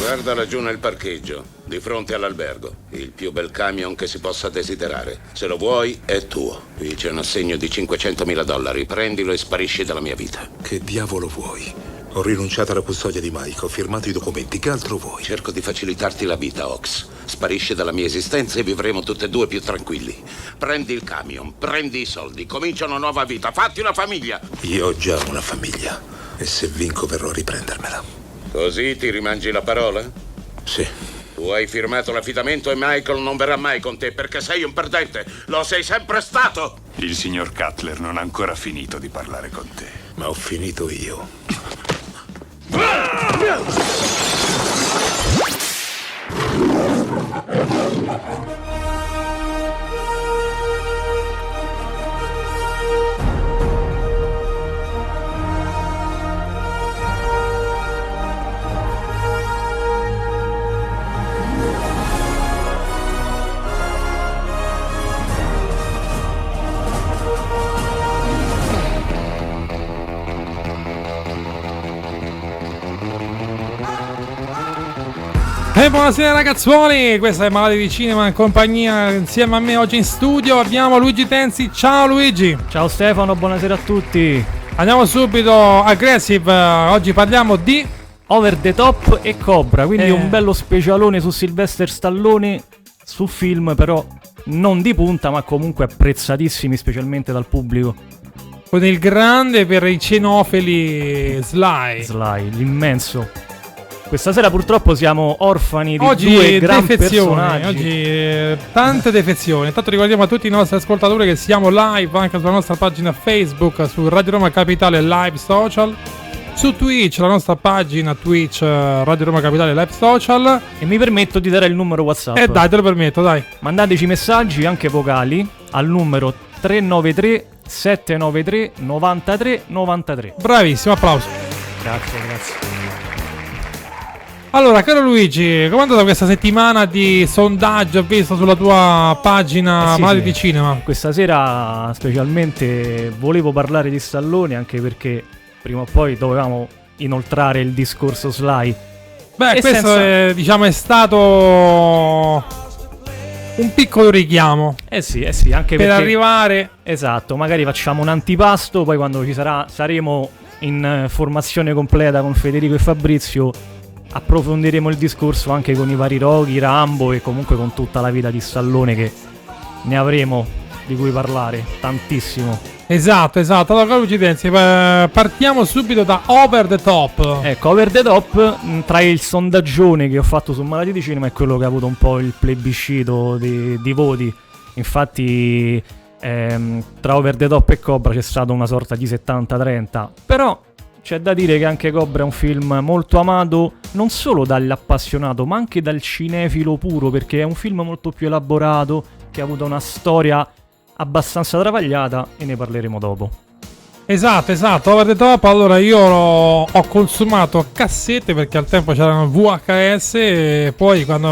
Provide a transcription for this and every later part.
Guarda laggiù nel parcheggio, di fronte all'albergo. Il più bel camion che si possa desiderare. Se lo vuoi, è tuo. Qui c'è un assegno di $500.000. Prendilo e sparisci dalla mia vita. Che diavolo vuoi? Ho rinunciato alla custodia di Mike, ho firmato i documenti. Che altro vuoi? Cerco di facilitarti la vita, Ox. Sparisci dalla mia esistenza e vivremo tutti e due più tranquilli. Prendi il camion, prendi i soldi, comincia una nuova vita, fatti una famiglia. Io ho già una famiglia e se vinco verrò a riprendermela. Così ti rimangi la parola? Sì. Tu hai firmato l'affidamento e Michael non verrà mai con te perché sei un perdente. Lo sei sempre stato. Il signor Cutler non ha ancora finito di parlare con te. Ma ho finito io. E buonasera ragazzuoli, questa è Malati di Cinema in compagnia, insieme a me oggi in studio abbiamo Luigi Tenzi. Ciao Luigi. Ciao Stefano, buonasera a tutti. Andiamo subito aggressive, oggi parliamo di Over the Top e Cobra, quindi un bello specialone su Sylvester Stallone, su film però non di punta ma comunque apprezzatissimi specialmente dal pubblico. Con il grande per i cinofili Sly, l'immenso. Questa sera purtroppo siamo orfani di oggi due gran personaggi. Oggi tante defezioni. Intanto ricordiamo a tutti i nostri ascoltatori che siamo live anche sulla nostra pagina Facebook, su Radio Roma Capitale Live Social, su Twitch, la nostra pagina Twitch Radio Roma Capitale Live Social. E mi permetto di dare il numero WhatsApp. Dai, te lo permetto, dai. Mandateci messaggi, anche vocali, al numero 393 793 93 93. Bravissimo, applauso. Grazie. Allora, caro Luigi, com'è andata questa settimana di sondaggio visto sulla tua pagina Malati di Cinema? Questa sera specialmente volevo parlare di Stallone, anche perché prima o poi dovevamo inoltrare il discorso Sly. Beh, e questo è, diciamo, è stato un piccolo richiamo. Eh sì, anche per perché... arrivare... Esatto, magari facciamo un antipasto, poi quando ci sarà saremo in formazione completa con Federico e Fabrizio... approfondiremo il discorso anche con i vari Rocky, Rambo e comunque con tutta la vita di Stallone, che ne avremo di cui parlare tantissimo. Esatto. Allora Luigi Tenzi, partiamo subito da Over the Top. Ecco, Over the Top, tra il sondaggione che ho fatto su Malati di Cinema è quello che ha avuto un po' il plebiscito di voti. Infatti tra Over the Top e Cobra c'è stata una sorta di 70-30. Però c'è da dire che anche Cobra è un film molto amato non solo dall'appassionato ma anche dal cinefilo puro, perché è un film molto più elaborato che ha avuto una storia abbastanza travagliata e ne parleremo dopo. Esatto, Over the Top. Allora io ho consumato cassette perché al tempo c'erano VHS e poi quando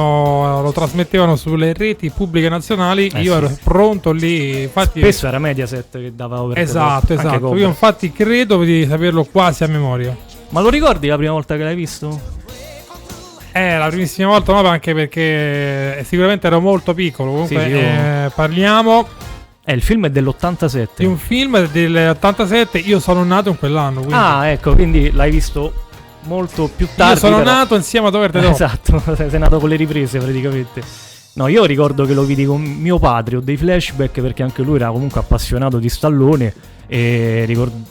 lo trasmettevano sulle reti pubbliche nazionali io ero pronto lì, infatti spesso era Mediaset che dava Over the Top. Esatto, io infatti credo di saperlo quasi a memoria. Ma lo ricordi la prima volta che l'hai visto? La primissima volta no, anche perché sicuramente ero molto piccolo, comunque sì, parliamo... il film è dell'87. È un film dell'87, io sono nato in quell'anno. Quindi. Ah, ecco, quindi l'hai visto molto più tardi. Io sono nato insieme a Over the Top. Esatto, sei nato con le riprese praticamente. No, io ricordo che lo vidi con mio padre, ho dei flashback perché anche lui era comunque appassionato di Stallone e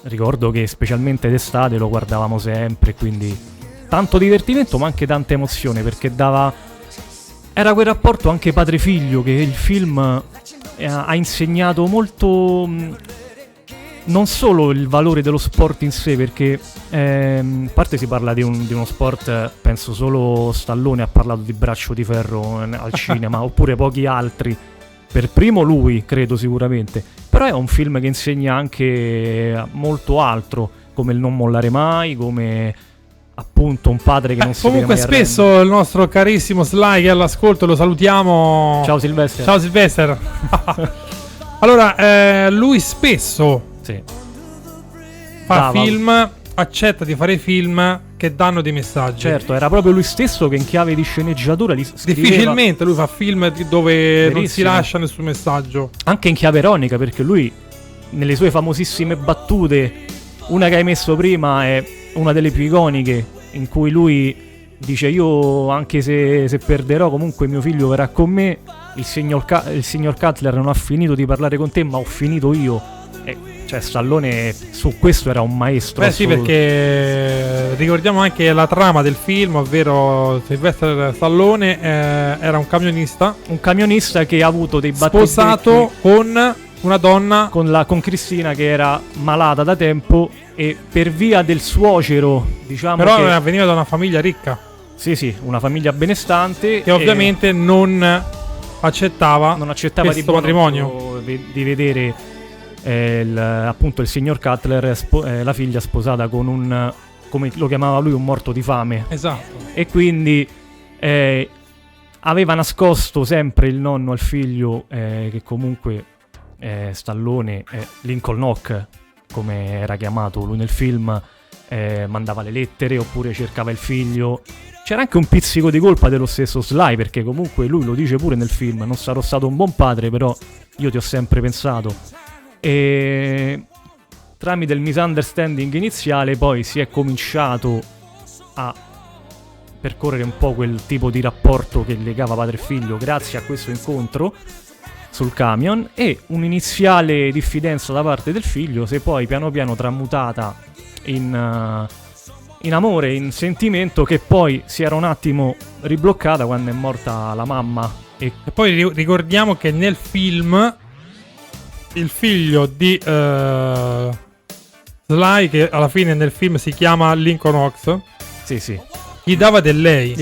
ricordo che specialmente d'estate lo guardavamo sempre, quindi tanto divertimento ma anche tanta emozione perché era quel rapporto anche padre-figlio che il film... ha insegnato molto, non solo il valore dello sport in sé, perché a parte si parla di uno sport, penso solo Stallone ha parlato di braccio di ferro al cinema oppure pochi altri, per primo lui credo sicuramente, però è un film che insegna anche molto altro, come il non mollare mai, come appunto un padre che non si comunque deve mai spesso arrende. Il nostro carissimo Sly che è all'ascolto, lo salutiamo. Ciao Sylvester. Allora lui spesso fa film, accetta di fare film che danno dei messaggi. Certo, era proprio lui stesso che in chiave di sceneggiatura li scriveva. Difficilmente lui fa film dove verissimo. Non si lascia nessun messaggio. Anche in chiave ironica, perché lui nelle sue famosissime battute, una che hai messo prima è una delle più iconiche, in cui lui dice: io anche se perderò comunque mio figlio verrà con me, il signor Cutler non ha finito di parlare con te ma ho finito io. Cioè Stallone su questo era un maestro. Beh assoluto. Sì, perché ricordiamo anche la trama del film, ovvero Sylvester Stallone era un camionista. Un camionista che ha avuto dei battibecchi. Sposato con una donna. Con Cristina, che era malata da tempo e per via del suocero, diciamo. Però che veniva da una famiglia ricca. Sì, una famiglia benestante. Che ovviamente non accettava questo matrimonio. Di vedere appunto il signor Cutler la figlia sposata con un, come lo chiamava lui, un morto di fame. Esatto. E quindi aveva nascosto sempre il nonno al figlio, che comunque Stallone, Lincoln Knock come era chiamato lui nel film, mandava le lettere oppure cercava il figlio. C'era anche un pizzico di colpa dello stesso Sly, perché comunque lui lo dice pure nel film: non sarò stato un buon padre, però io ti ho sempre pensato. E tramite il misunderstanding iniziale poi si è cominciato a percorrere un po' quel tipo di rapporto che legava padre e figlio grazie a questo incontro sul camion, e un'iniziale diffidenza da parte del figlio si è poi piano piano tramutata in amore, in sentimento, che poi si era un attimo ribloccata quando è morta la mamma. E poi ricordiamo che nel film il figlio di Sly, che alla fine nel film si chiama Lincoln Ox, sì, gli dava del lei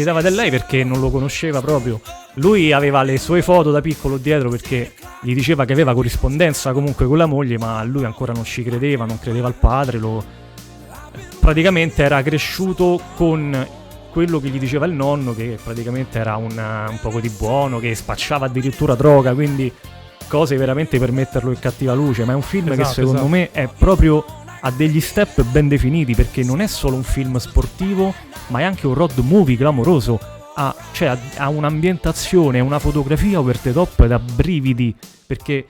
perché non lo conosceva proprio. Lui aveva le sue foto da piccolo dietro, perché gli diceva che aveva corrispondenza comunque con la moglie, ma lui ancora non ci credeva, non credeva al padre. Praticamente era cresciuto con quello che gli diceva il nonno, che praticamente era un poco di buono, che spacciava addirittura droga, quindi cose veramente per metterlo in cattiva luce. Ma è un film che secondo me è proprio, ha degli step ben definiti, perché non è solo un film sportivo ma è anche un road movie clamoroso. Ha un'ambientazione, una fotografia over the top da brividi, perché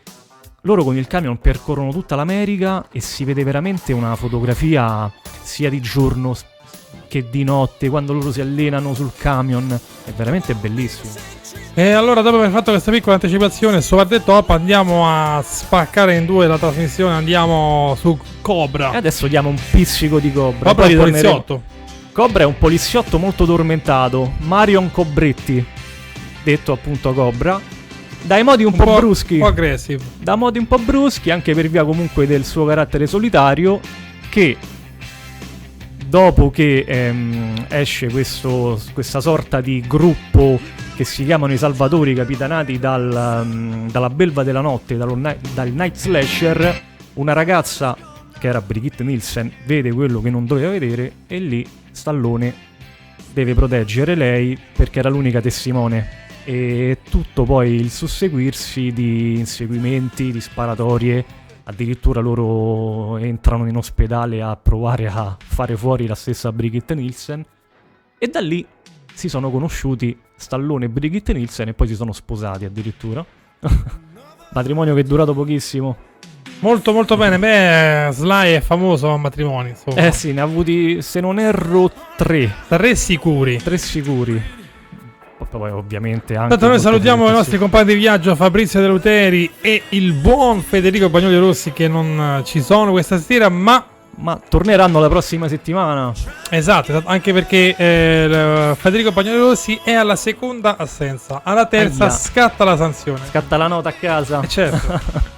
loro con il camion percorrono tutta l'America e si vede veramente una fotografia sia di giorno che di notte, quando loro si allenano sul camion. È veramente bellissimo. E allora, dopo aver fatto questa piccola anticipazione su Over the Top, andiamo a spaccare in due la trasmissione, andiamo su Cobra. E adesso diamo un pizzico di Cobra. Cobra è un poliziotto. Cobra è un poliziotto molto tormentato, Marion Cobretti, detto appunto Cobra, dai modi un po' bruschi. Un po' aggressivo. Da modi un po' bruschi, anche per via comunque del suo carattere solitario, che dopo che esce questa sorta di gruppo che si chiamano i Salvatori, capitanati dalla Belva della Notte, dal Night Slasher, una ragazza che era Brigitte Nielsen vede quello che non doveva vedere e lì Stallone deve proteggere lei perché era l'unica testimone. E tutto poi il susseguirsi di inseguimenti, di sparatorie, addirittura loro entrano in ospedale a provare a fare fuori la stessa Brigitte Nielsen, e da lì si sono conosciuti Stallone e Brigitte Nielsen e poi si sono sposati addirittura. Matrimonio che è durato pochissimo. Molto molto bene. Beh, Sly è famoso a matrimoni, insomma. Sì, ne ha avuti, se non erro, tre sicuri. Poi ovviamente anche. Tanto noi salutiamo i nostri compagni di viaggio Fabrizio Eleuteri e il buon Federico Bagnoli Rossi, che non ci sono questa sera ma torneranno la prossima settimana. Esatto, anche perché Federico Bagnoli Rossi è alla seconda assenza. Alla terza scatta la sanzione. Scatta la nota a casa. Certo.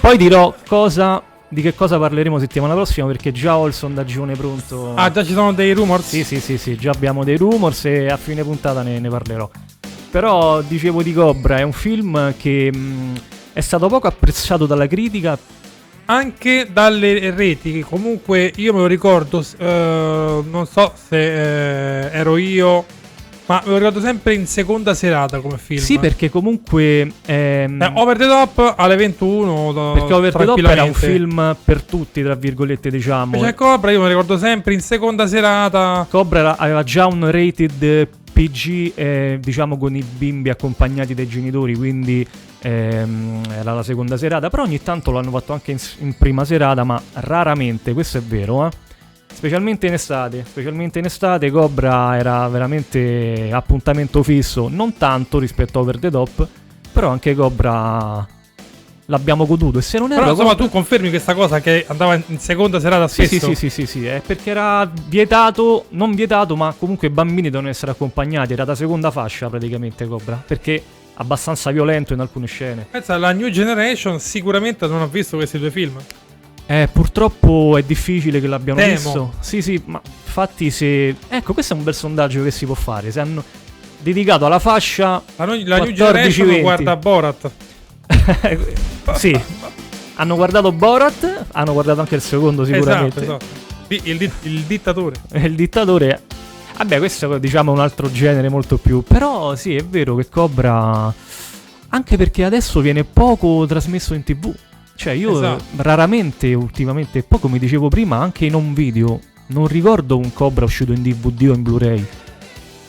Poi dirò di che cosa parleremo settimana prossima, perché già ho il sondaggione pronto. Già ci sono dei rumors? Sì, già abbiamo dei rumors e a fine puntata ne parlerò. Però dicevo di Cobra, è un film che è stato poco apprezzato dalla critica, anche dalle reti. Comunque io me lo ricordo, non so se ero io Ma me lo ricordo sempre in seconda serata come film. Sì, perché comunque Over the Top alle 21. Perché Over the Top era un film per tutti, tra virgolette, diciamo. Cioè Cobra io me lo ricordo sempre in seconda serata. Cobra aveva già un rated PG, diciamo, con i bimbi accompagnati dai genitori, quindi era la seconda serata. Però ogni tanto l'hanno fatto anche in prima serata, ma raramente, questo è vero, eh. Specialmente in estate Cobra era veramente appuntamento fisso, non tanto rispetto a Over the Top, però anche Cobra l'abbiamo goduto. E se non era però, insomma, Cobra... tu confermi questa cosa che andava in seconda serata spesso? Sì, è perché era vietato, non vietato, ma comunque i bambini devono essere accompagnati, era da seconda fascia praticamente Cobra, perché abbastanza violento in alcune scene. Pensa, la New Generation sicuramente non ha visto questi due film. Purtroppo è difficile che l'abbiano visto. Sì, ma infatti se... Ecco, questo è un bel sondaggio che si può fare. Se hanno dedicato alla fascia... La New Generation guarda Borat. Sì, hanno guardato Borat, hanno guardato anche il secondo sicuramente. Esatto. Il dittatore. Il dittatore. Vabbè, questo diciamo è un altro genere molto più... Però sì, è vero che Cobra... Anche perché adesso viene poco trasmesso in TV. Cioè io raramente, ultimamente, poi come dicevo prima, anche in home video, non ricordo un Cobra uscito in DVD o in Blu-ray.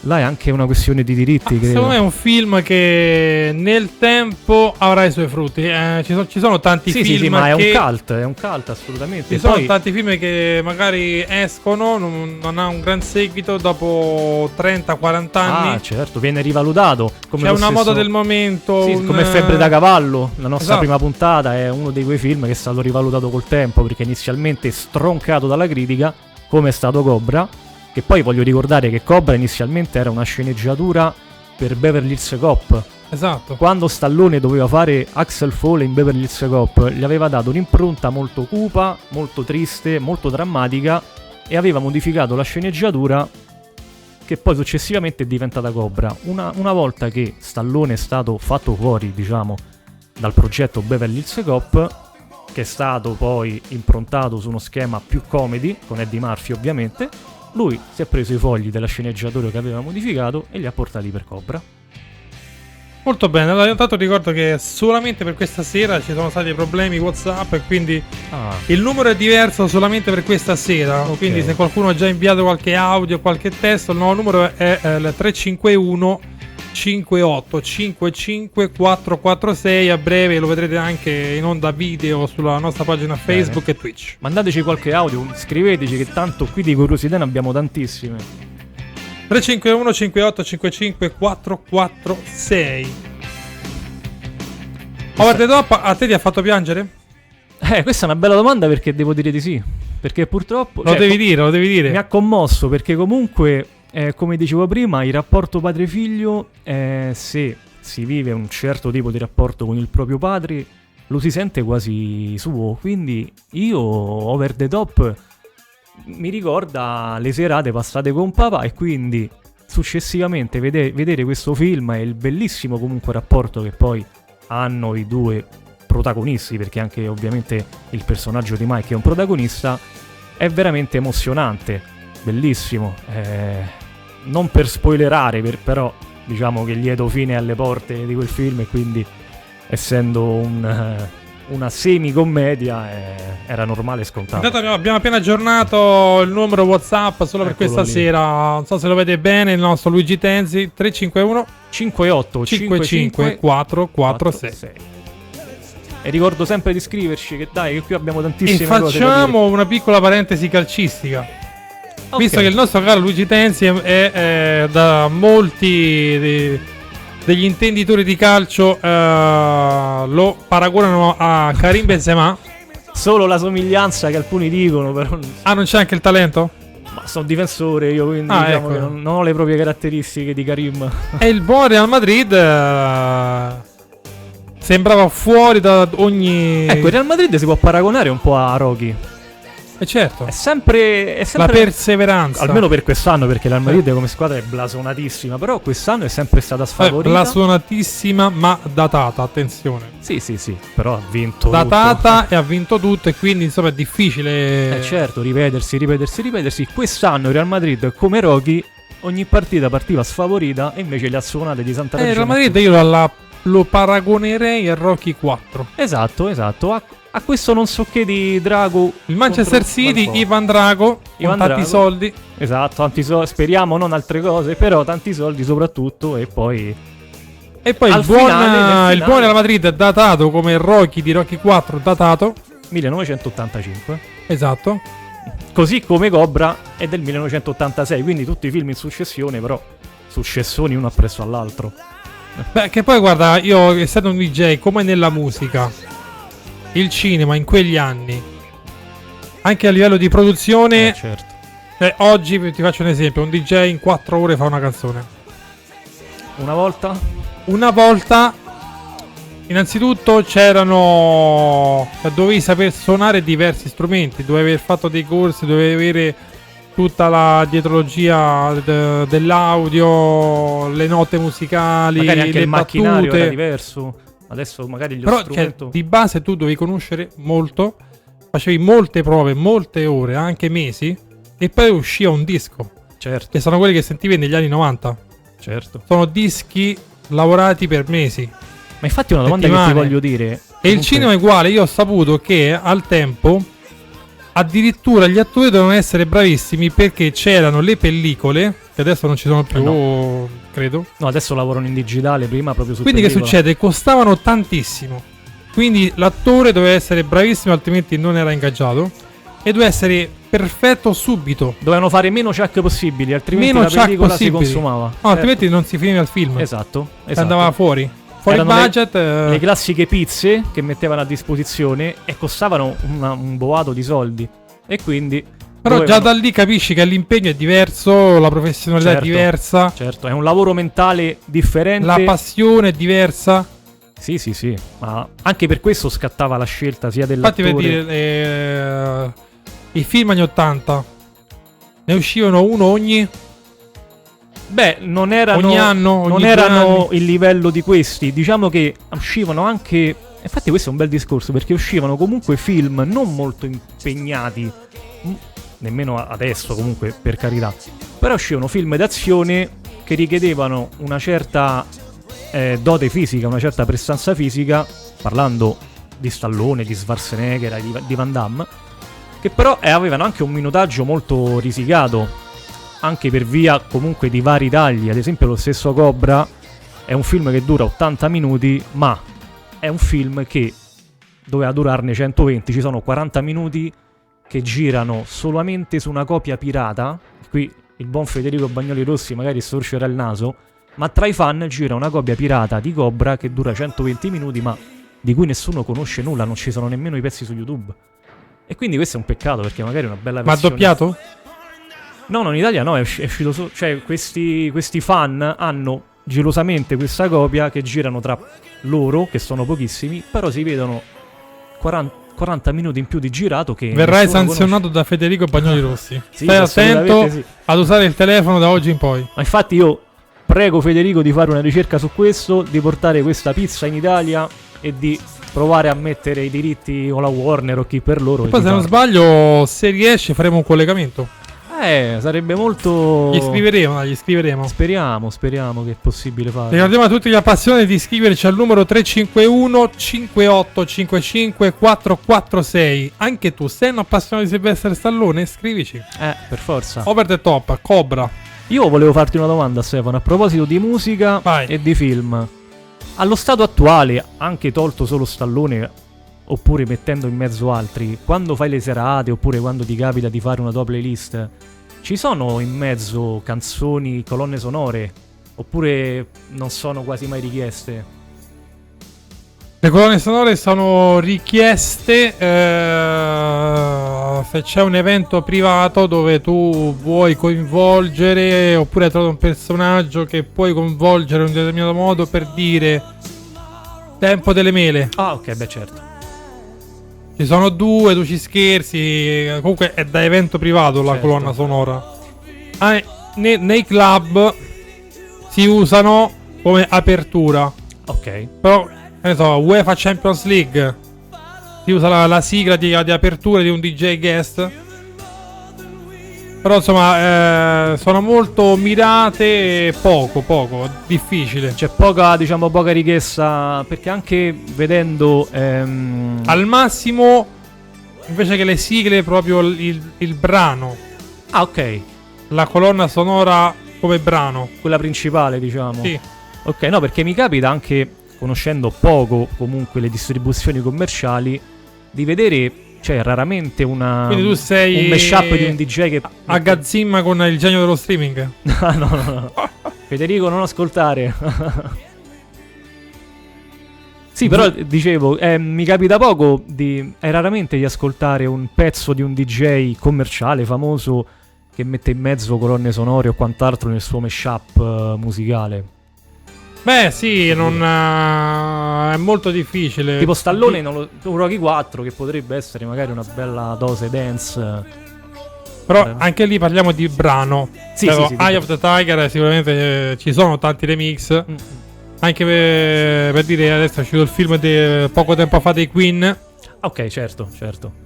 Là è anche una questione di diritti. Secondo me è un film che nel tempo avrà i suoi frutti. Ci sono tanti film. Sì, ma che... è un cult assolutamente. Ci sono tanti film che magari escono, non ha un gran seguito, dopo 30-40 anni. Ah, certo, viene rivalutato. Come c'è una moda del momento. Sì, come Febbre da Cavallo, la nostra prima puntata, è uno di quei film che è stato rivalutato col tempo, perché inizialmente stroncato dalla critica, come è stato Cobra. Che poi voglio ricordare che Cobra inizialmente era una sceneggiatura per Beverly Hills Cop. Esatto. Quando Stallone doveva fare Axel Foley in Beverly Hills Cop, gli aveva dato un'impronta molto cupa, molto triste, molto drammatica, e aveva modificato la sceneggiatura che poi successivamente è diventata Cobra. Una volta che Stallone è stato fatto fuori, diciamo, dal progetto Beverly Hills Cop, che è stato poi improntato su uno schema più comedy, con Eddie Murphy ovviamente, lui si è preso i fogli della sceneggiatura che aveva modificato e li ha portati per Cobra. Molto bene, allora intanto ricordo che solamente per questa sera ci sono stati problemi WhatsApp e quindi il numero è diverso solamente per questa sera. Okay. Quindi se qualcuno ha già inviato qualche audio, qualche testo, il nuovo numero è il 351 58 55 446. A breve lo vedrete anche in onda video sulla nostra pagina Facebook. Bene. E Twitch. Mandateci qualche audio, scriveteci che tanto qui di curiosità ne abbiamo tantissime. 351 58 55 446. Over the Top a te ti ha fatto piangere? Questa è una bella domanda, perché devo dire di sì. Perché purtroppo lo devi dire. Mi ha commosso, perché comunque come dicevo prima, il rapporto padre-figlio, se si vive un certo tipo di rapporto con il proprio padre, lo si sente quasi suo. Quindi io, Over the Top, mi ricorda le serate passate con papà, e quindi successivamente vedere questo film e il bellissimo comunque rapporto che poi hanno i due protagonisti, perché anche ovviamente il personaggio di Mike è un protagonista, è veramente emozionante. Bellissimo, non per spoilerare, però diciamo che lieto fine alle porte di quel film, e quindi essendo una semicommedia era normale scontato. Intanto abbiamo appena aggiornato il numero WhatsApp solo per questa sera, non so se lo vede bene il nostro Luigi Tenzi, 351 58 55 446. E ricordo sempre di scriverci, che dai, che qui abbiamo tantissime cose. E facciamo una piccola parentesi calcistica. Okay. Visto che il nostro caro Luigi Tenzi è da molti degli intenditori di calcio lo paragonano a Karim Benzema. Solo la somiglianza che alcuni dicono, però. Ah, non c'è anche il talento? Ma sono difensore io, quindi diciamo che non ho le proprie caratteristiche di Karim. E il buon Real Madrid sembrava fuori da ogni... Ecco, il Real Madrid si può paragonare un po' a Rocky. E certo, è sempre la perseveranza, almeno per quest'anno, perché l'Al Madrid come squadra è blasonatissima, però quest'anno è sempre stata sfavorita. Blasonatissima ma datata, attenzione. Sì, però ha vinto datata tutto. E ha vinto tutto, e quindi insomma è difficile. Certo, ripetersi. Quest'anno Real Madrid, come Rocky, ogni partita partiva sfavorita e invece le ha suonate di Santa Reggina. Real Madrid io lo paragonerei a Rocky IV. Esatto. A questo non so che di Drago. Il Manchester City, Ivan Drago, con tanti soldi. Esatto, tanti soldi. Speriamo non altre cose, però tanti soldi soprattutto. E poi il buon Real Madrid è datato come Rocky di Rocky IV, datato 1985. Esatto. Così come Cobra è del 1986, quindi tutti i film in successione, però successioni uno appresso all'altro. Beh, che poi guarda, io essendo un DJ, come nella musica, il cinema in quegli anni, anche a livello di produzione, certo. Oggi ti faccio un esempio, un DJ in 4 ore fa una canzone. Una volta innanzitutto dovevi saper suonare diversi strumenti, dovevi aver fatto dei corsi, dovevi avere tutta la dietrologia dell'audio, le note musicali, magari anche le il battute. Macchinario era diverso. Adesso magari lo strumento, cioè, di base tu dovevi conoscere molto, facevi molte prove, molte ore, anche mesi, e poi usciva un disco. Certo. Che sono quelli che sentivi negli anni 90. Certo. Sono dischi lavorati per mesi. Ma infatti è una domanda che ti voglio dire. E comunque... il cinema è uguale. Io ho saputo che al tempo addirittura gli attori dovevano essere bravissimi, perché c'erano le pellicole, che adesso non ci sono più, no. Credo. No, adesso lavorano in digitale, prima proprio su Quindi pellicola. Che succede? Costavano tantissimo. Quindi l'attore doveva essere bravissimo, altrimenti non era ingaggiato, e doveva essere perfetto subito. Dovevano fare meno ciak possibili, altrimenti meno la pellicola si consumava. No, certo. Altrimenti non si finiva il film. Esatto. Andava fuori. Fuori budget, le classiche pizze che mettevano a disposizione e costavano un boato di soldi, e quindi però dovevano... già da lì capisci che l'impegno è diverso, la professionalità è diversa, certo, è un lavoro mentale differente, la passione è diversa, sì, ma anche per questo scattava la scelta sia dell'attore. Infatti per dire, i film anni 80 ne uscivano uno ogni... Beh, non erano, ogni anno, ogni non erano il livello di questi. Diciamo che uscivano anche... Infatti questo è un bel discorso, perché uscivano comunque film non molto impegnati, nemmeno adesso comunque, per carità. Però uscivano film d'azione che richiedevano una certa dote fisica, una certa prestanza fisica, parlando di Stallone, di Schwarzenegger, di Van Damme, che però avevano anche un minutaggio molto risicato, anche per via comunque di vari tagli. Ad esempio lo stesso Cobra è un film che dura 80 minuti, ma è un film che doveva durarne 120. Ci sono 40 minuti che girano solamente su una copia pirata. Qui il buon Federico Bagnoli Rossi magari storcerà il naso, ma tra i fan gira una copia pirata di Cobra che dura 120 minuti, ma di cui nessuno conosce nulla, non ci sono nemmeno i pezzi su YouTube. E quindi questo è un peccato, perché magari è una bella versione. Ma doppiato? No, in Italia no, è uscito solo. Cioè, questi fan hanno gelosamente questa copia che girano tra loro, che sono pochissimi, però si vedono 40 minuti in più di girato che... Verrai sanzionato da Federico Bagnoli Rossi. Sì, stai attento ad usare il telefono da oggi in poi. Ma infatti io prego Federico di fare una ricerca su questo, di portare questa pizza in Italia e di provare a mettere i diritti o la Warner o chi per loro. E poi se non sbaglio, se riesce, faremo un collegamento. Sarebbe molto... Gli scriveremo. Speriamo che è possibile fare. Ricordiamo a tutti gli appassionati di scriverci al numero 351 5855 446. Anche tu, sei un appassionato di Sylvester Stallone, scrivici. Per forza. Over the Top, Cobra. Io volevo farti una domanda, Stefano, a proposito di musica e di film. Allo stato attuale, anche tolto solo Stallone, oppure mettendo in mezzo altri, quando fai le serate oppure quando ti capita di fare una tua playlist, ci sono in mezzo canzoni, colonne sonore, oppure non sono quasi mai richieste? Le colonne sonore sono richieste se c'è un evento privato dove tu vuoi coinvolgere, oppure hai trovato un personaggio che puoi coinvolgere in un determinato modo, per dire tempo delle mele. Ah, ok, beh, certo. Ci sono due, tu ci scherzi. Comunque è da evento privato la colonna sonora. Nei club si usano come apertura. Ok. Però, che ne so, UEFA Champions League, si usa la sigla di apertura di un DJ guest. Però insomma sono molto mirate e poco difficile. C'è poca richiesta, perché anche vedendo al massimo invece che le sigle proprio il brano. Ah, ok. La colonna sonora come brano, quella principale, diciamo. Sì. Ok, no, perché mi capita anche, conoscendo poco comunque le distribuzioni commerciali, di vedere, cioè, raramente quindi tu sei un mashup di un DJ che a gazzimma con il genio dello streaming. No. Federico, non ascoltare. Sì, però dicevo, mi capita poco raramente di ascoltare un pezzo di un DJ commerciale famoso che mette in mezzo colonne sonore o quant'altro nel suo mashup musicale. Beh, sì, è molto difficile. Tipo Stallone, un Rocky IV, che potrebbe essere magari una bella dose dance. Però anche lì parliamo di brano. Sì, Eye of the Tiger, sicuramente ci sono tanti remix. Mm-hmm. Anche per dire, adesso è uscito il film poco tempo fa dei Queen. Ok, certo.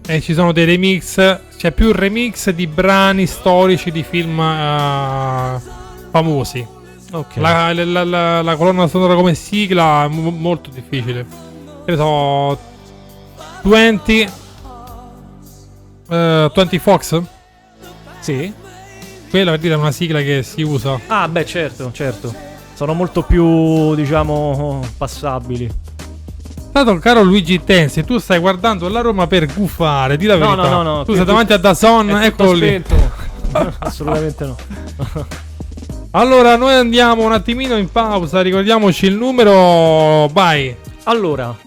E ci sono dei remix. C'è più remix di brani storici di film famosi. Okay. La colonna sonora come sigla è molto difficile. Che ne so, 20 Fox? Sì. Quella, per dire, è una sigla che si usa. Ah, beh, certo. Sono molto più, diciamo, passabili. Tanto, caro Luigi Tenzi, tu stai guardando la Roma per guffare, di la verità. No. Tu sei davanti a DAZN, eccolo lì. Assolutamente no. Allora, noi andiamo un attimino in pausa, ricordiamoci il numero, vai. Allora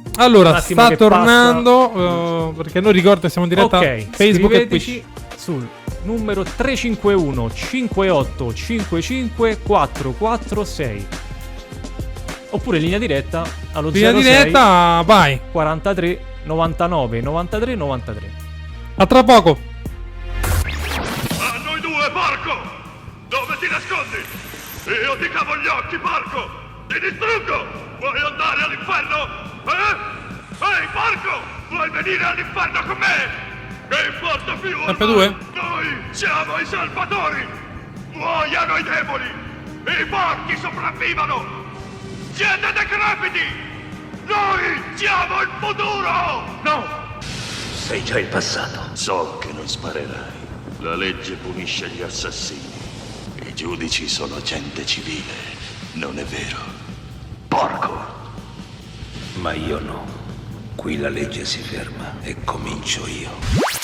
sta tornando, perché noi ricordo siamo in diretta, okay, Facebook e Twitch, sul numero 351 58 55 446. Oppure linea diretta allo 06 diretta, vai. 43 99 93 93. A tra poco. A noi due, porco! Dove ti nascondi? Io ti cavo gli occhi, porco! Ti distruggo! Vuoi andare all'inferno? Ehi, porco! Vuoi venire all'inferno con me? Che importa più ormai? Noi siamo i salvatori! Muoiano i deboli! I porchi sopravvivono! Siete decrepiti! Noi siamo il futuro! No! Sei già il passato. So che non sparerai. La legge punisce gli assassini. I giudici sono gente civile, non è vero? Porco! Ma io no. Qui la legge si ferma e comincio io.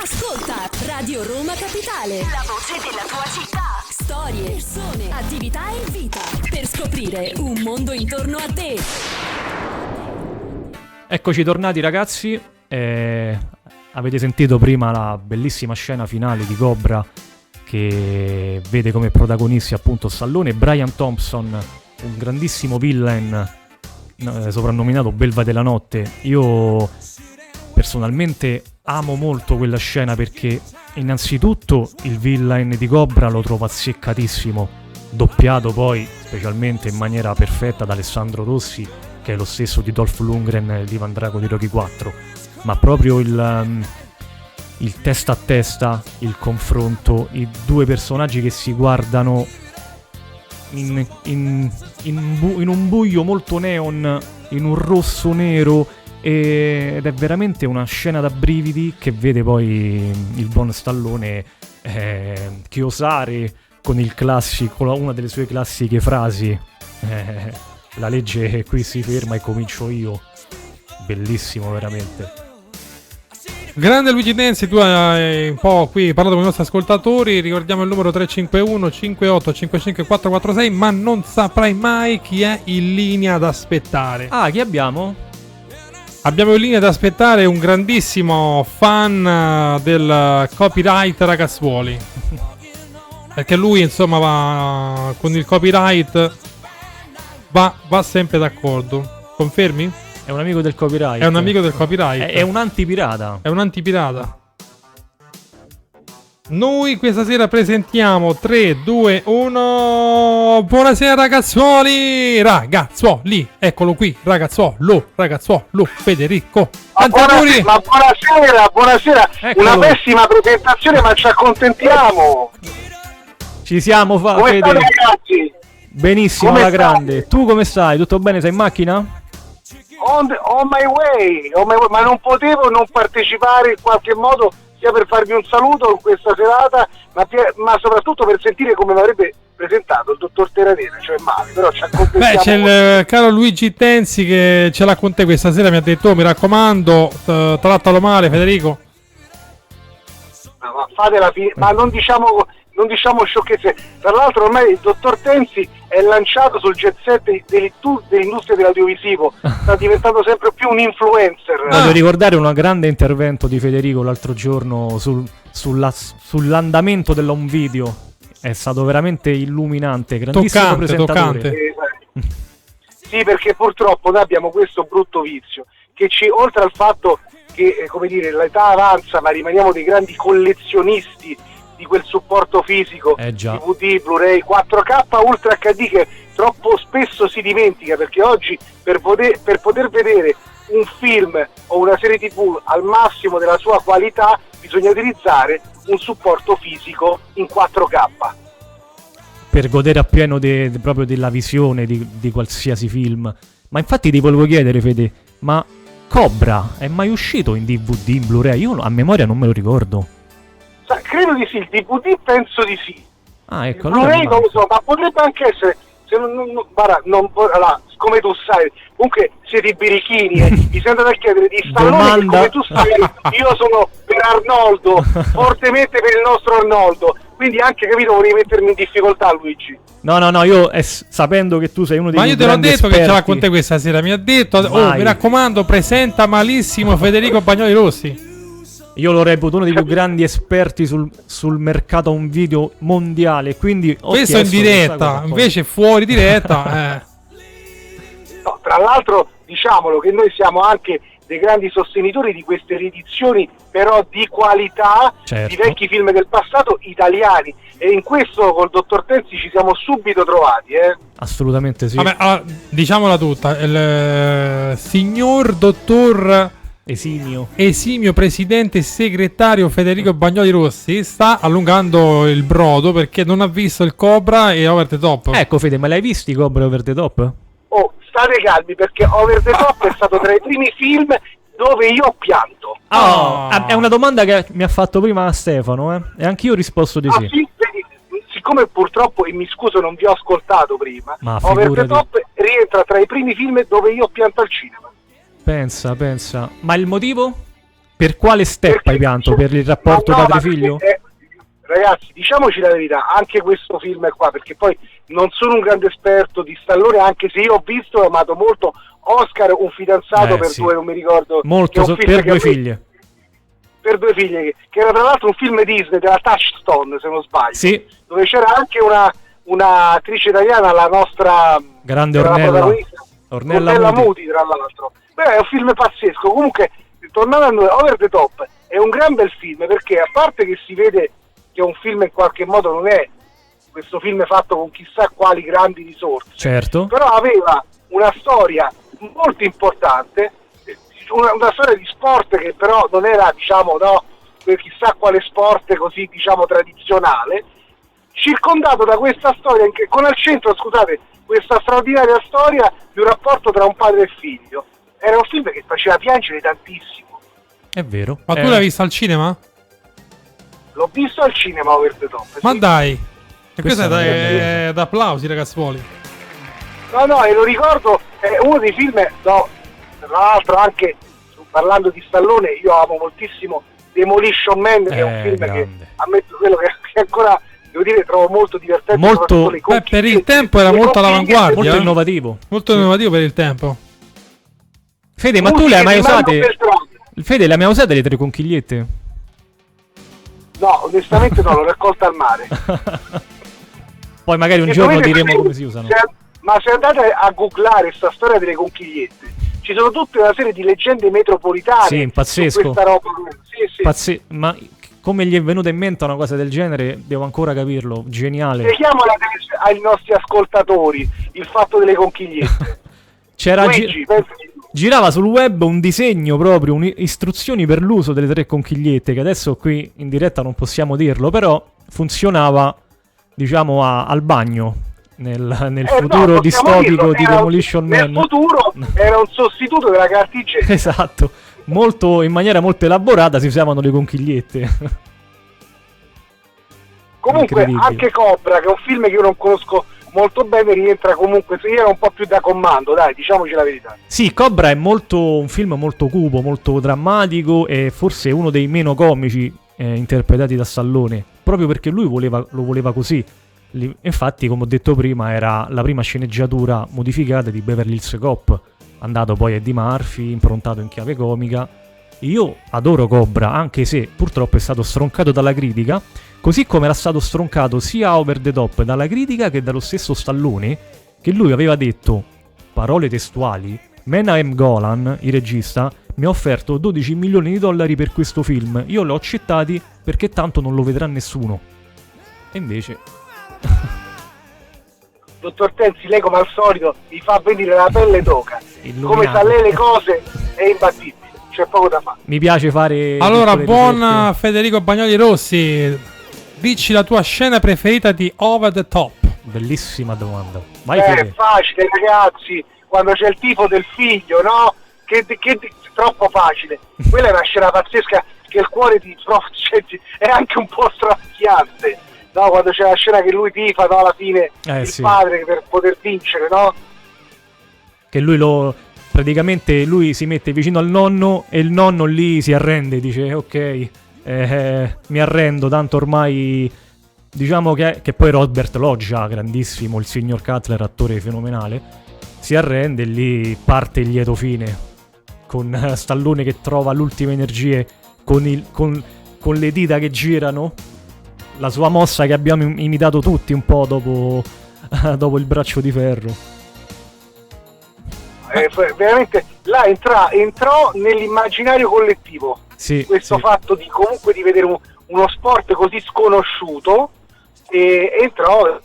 Ascolta Radio Roma Capitale, la voce della tua città, storie, persone, attività e vita, per scoprire un mondo intorno a te. Eccoci tornati, ragazzi. Avete sentito prima la bellissima scena finale di Cobra, che vede come protagonisti appunto Stallone e Brian Thompson, un grandissimo villain soprannominato Belva della Notte. Io personalmente amo molto quella scena, perché innanzitutto il villain di Cobra lo trovo azzeccatissimo, doppiato poi specialmente in maniera perfetta da Alessandro Rossi, che è lo stesso di Dolph Lundgren e Ivan Drago di Rocky IV. Ma proprio il testa a testa, il confronto, i due personaggi che si guardano in un buio molto neon, in un rosso nero, ed è veramente una scena da brividi che vede poi il buon Stallone chiosare con il classico, una delle sue classiche frasi, la legge qui si ferma e comincio io. Bellissimo, veramente. Grande Luigi Tenzi, tu hai un po' qui parlato con i nostri ascoltatori. Ricordiamo il numero 351 58 55 446, ma non saprai mai chi è in linea da aspettare. Ah, chi abbiamo? Abbiamo in linea da aspettare un grandissimo fan del copyright Ragazzuoli, perché lui insomma va con il copyright, va sempre d'accordo. Confermi? È un amico del copyright. È un amico del copyright. È un antipirata. È un antipirata. Noi questa sera presentiamo 3, 2, 1. Buonasera ragazzuoli. Ragazzuoli. Eccolo qui. Ragazzuolo. Federico. Ma buonasera. Eccolo. Una pessima presentazione, ma ci accontentiamo. Ci siamo fatti. Come stai, ragazzi? Benissimo, alla grande. Tu come stai? Tutto bene? Sei in macchina? On my way, ma non potevo non partecipare in qualche modo, sia per farvi un saluto in questa serata, ma soprattutto per sentire come mi avrebbe presentato il dottor Terranera, cioè male, però ci accontentiamo. Beh, c'è il caro Luigi Tenzi che ce l'ha con te questa sera, mi ha detto, mi raccomando, trattalo male Federico. No, ma fate la fine, ma non diciamo sciocchezze. Tra l'altro ormai il dottor Tenzi è lanciato sul jet set dell'industria dell'audiovisivo, sta diventando sempre più un influencer. Voglio ricordare un grande intervento di Federico l'altro giorno sull'andamento della home video, è stato veramente illuminante, grandissimo toccante. Sì, perché purtroppo noi abbiamo questo brutto vizio che ci, oltre al fatto che come dire l'età avanza, ma rimaniamo dei grandi collezionisti di quel supporto fisico, DVD, Blu-ray, 4K, Ultra HD, che troppo spesso si dimentica, perché oggi per poter vedere un film o una serie TV al massimo della sua qualità bisogna utilizzare un supporto fisico in 4K. Per godere appieno proprio della visione di qualsiasi film. Ma infatti ti volevo chiedere, Fede, ma Cobra è mai uscito in DVD, in Blu-ray? Io a memoria non me lo ricordo. Credo di sì, il DVD penso di sì. Ah, ecco, Blu-ray non lo so, ma potrebbe anche essere, se non, come tu sai, comunque siete i birichini, mi sento da chiedere di Stallone, come tu sai, io sono per Arnoldo, fortemente per il nostro Arnoldo, quindi anche, capito, vorrei mettermi in difficoltà, Luigi. No, io sapendo che tu sei uno dei grandi esperti. Ma io te l'ho detto esperti, che ce l'ha con te questa sera, mi ha detto, mi raccomando, presenta malissimo Federico Bagnoli Rossi. Io lo reputo uno dei più grandi esperti sul mercato home video mondiale, quindi questo in diretta, invece fuori diretta. No, tra l'altro diciamolo che noi siamo anche dei grandi sostenitori di queste riedizioni, però di qualità, certo, di vecchi film del passato italiani, e in questo col dottor Tenzi ci siamo subito trovati, Assolutamente sì. Vabbè, allora, diciamola tutta, il signor dottor Esimio presidente e segretario Federico Bagnoli Rossi sta allungando il brodo perché non ha visto il Cobra e Over the Top. Ecco Fede, ma l'hai visti Cobra e Over the Top? Oh, state calmi perché Over the Top è stato tra i primi film dove io ho pianto. È una domanda che mi ha fatto prima Stefano, e anch'io ho risposto di sì. Siccome purtroppo, e mi scuso non vi ho ascoltato prima, ma Over the Top rientra tra i primi film dove io ho pianto al cinema. Pensa, ma il motivo? Per quale step hai pianto? Per il rapporto padre-figlio? Ragazzi, diciamoci la verità, anche questo film è qua, perché poi non sono un grande esperto di Stallone, anche se io ho visto e amato molto Oscar, un fidanzato due, non mi ricordo, molto, per due figlie, che era tra l'altro un film Disney della Touchstone, se non sbaglio, sì, dove c'era anche una attrice italiana, la nostra grande Ornella Muti, tra l'altro. Beh, è un film pazzesco. Comunque, tornando a noi, Over the Top è un gran bel film, perché a parte che si vede che è un film in qualche modo, non è questo film fatto con chissà quali grandi risorse, certo, però aveva una storia molto importante, una storia di sport che però non era, chissà quale sport così, tradizionale, circondato da questa storia, con al centro, questa straordinaria storia di un rapporto tra un padre e figlio. era un film che faceva piangere tantissimo. È vero. Ma tu l'hai visto al cinema? L'ho visto al cinema Over the Top. Ma sì. Dai, e questo è da applausi, ragazzuoli. No, no, e lo ricordo, è uno dei film, no, tra l'altro anche parlando di Stallone, io amo moltissimo Demolition Man, che è un film grande, che ammetto quello che ancora devo dire trovo molto divertente, molto, per il tempo era molto all'avanguardia, molto innovativo, molto innovativo per il tempo. Fede, ma tu le hai mai usate? Fede, le hai mai usate le tre conchigliette? No, onestamente no, l'ho raccolta al mare. Poi magari un giorno diremo come si usano. Ma se andate a googlare questa storia delle conchigliette, ci sono tutta una serie di leggende metropolitane. Sì, pazzesco. Su questa roba. Sì, sì. Ma come gli è venuta in mente una cosa del genere? Devo ancora capirlo. Geniale. Chiediamola ai nostri ascoltatori il fatto delle conchigliette. C'era Luigi, girava sul web un disegno proprio, istruzioni per l'uso delle tre conchigliette, che adesso qui in diretta non possiamo dirlo, però funzionava, diciamo, al bagno. Nel futuro no, distopico dirlo, di Demolition Man. Nel futuro era un sostituto della carticina. Esatto, molto, in maniera molto elaborata si usavano le conchigliette. Comunque anche Cobra, che è un film che io non conosco molto bene, rientra comunque, se era un po' più da comando, dai, diciamoci la verità. Sì, Cobra è molto un film molto cupo, molto drammatico, e forse uno dei meno comici interpretati da Stallone, proprio perché lui lo voleva così. Infatti, come ho detto prima, era la prima sceneggiatura modificata di Beverly Hills Cop, andato poi a Eddie Murphy, improntato in chiave comica. Io adoro Cobra, anche se purtroppo è stato stroncato dalla critica, così come era stato stroncato sia Over the Top dalla critica che dallo stesso Stallone, che lui aveva detto, parole testuali: Menahem Golan, il regista, mi ha offerto $12 milioni per questo film, io l'ho accettati perché tanto non lo vedrà nessuno. E invece... Dottor Tenzi, lei come al solito mi fa venire la pelle d'oca. Come sa lei le cose, è imbattibile, c'è poco da fare. Mi piace fare. Allora, buona Federico Bagnoli Rossi, dici la tua scena preferita di Over the Top. Bellissima domanda. Vai, è facile, ragazzi, quando c'è il tifo del figlio, no? Che troppo facile. Quella è una scena pazzesca, che il cuore ti è anche un po' straziante. No, quando c'è la scena che lui tifa, no, alla fine il padre per poter vincere, no? Che lui praticamente lui si mette vicino al nonno e il nonno lì si arrende, dice ok, mi arrendo, tanto ormai, diciamo che poi Robert Loggia, grandissimo, il signor Cutler, attore fenomenale, si arrende e lì parte il lieto fine, con Stallone che trova l'ultima energia con le dita che girano. La sua mossa che abbiamo imitato tutti un po' dopo il braccio di ferro. Veramente là entrò nell'immaginario collettivo. Sì, questo fatto di comunque di vedere uno sport così sconosciuto, e entrò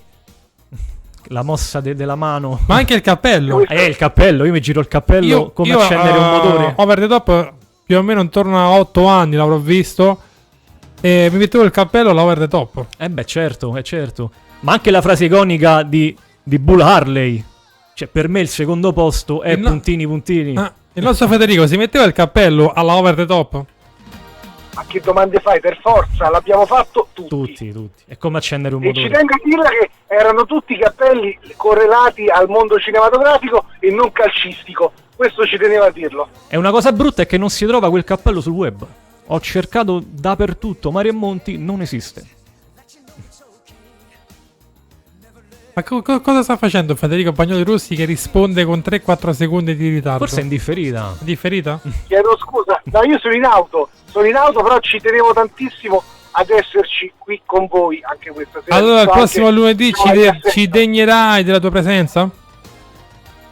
la mossa della mano. Ma anche il cappello. Il cappello, io mi giro il cappello come accendere un motore. Over the Top più o meno intorno a 8 anni l'avrò visto. E mi mettevo il cappello all'Over the Top. Eh beh, certo, è certo. Ma anche la frase iconica di Bull Harley. Cioè, per me il secondo posto è puntini puntini. Il nostro Federico si metteva il cappello all'Over the Top? Ma che domande fai? Per forza, l'abbiamo fatto tutti. È come accendere un motore. E ci tengo a dirla che erano tutti cappelli correlati al mondo cinematografico e non calcistico. Questo ci teneva a dirlo. E una cosa brutta è che non si trova quel cappello sul web. Ho cercato dappertutto, Mario Monti non esiste. Ma cosa sta facendo Federico Bagnoli Rossi che risponde con 3-4 secondi di ritardo? Forse è indifferita. Indifferita? Chiedo scusa, no, io sono in auto, però ci tenevo tantissimo ad esserci qui con voi anche questa sera. Allora, il prossimo lunedì ci degnerai della tua presenza?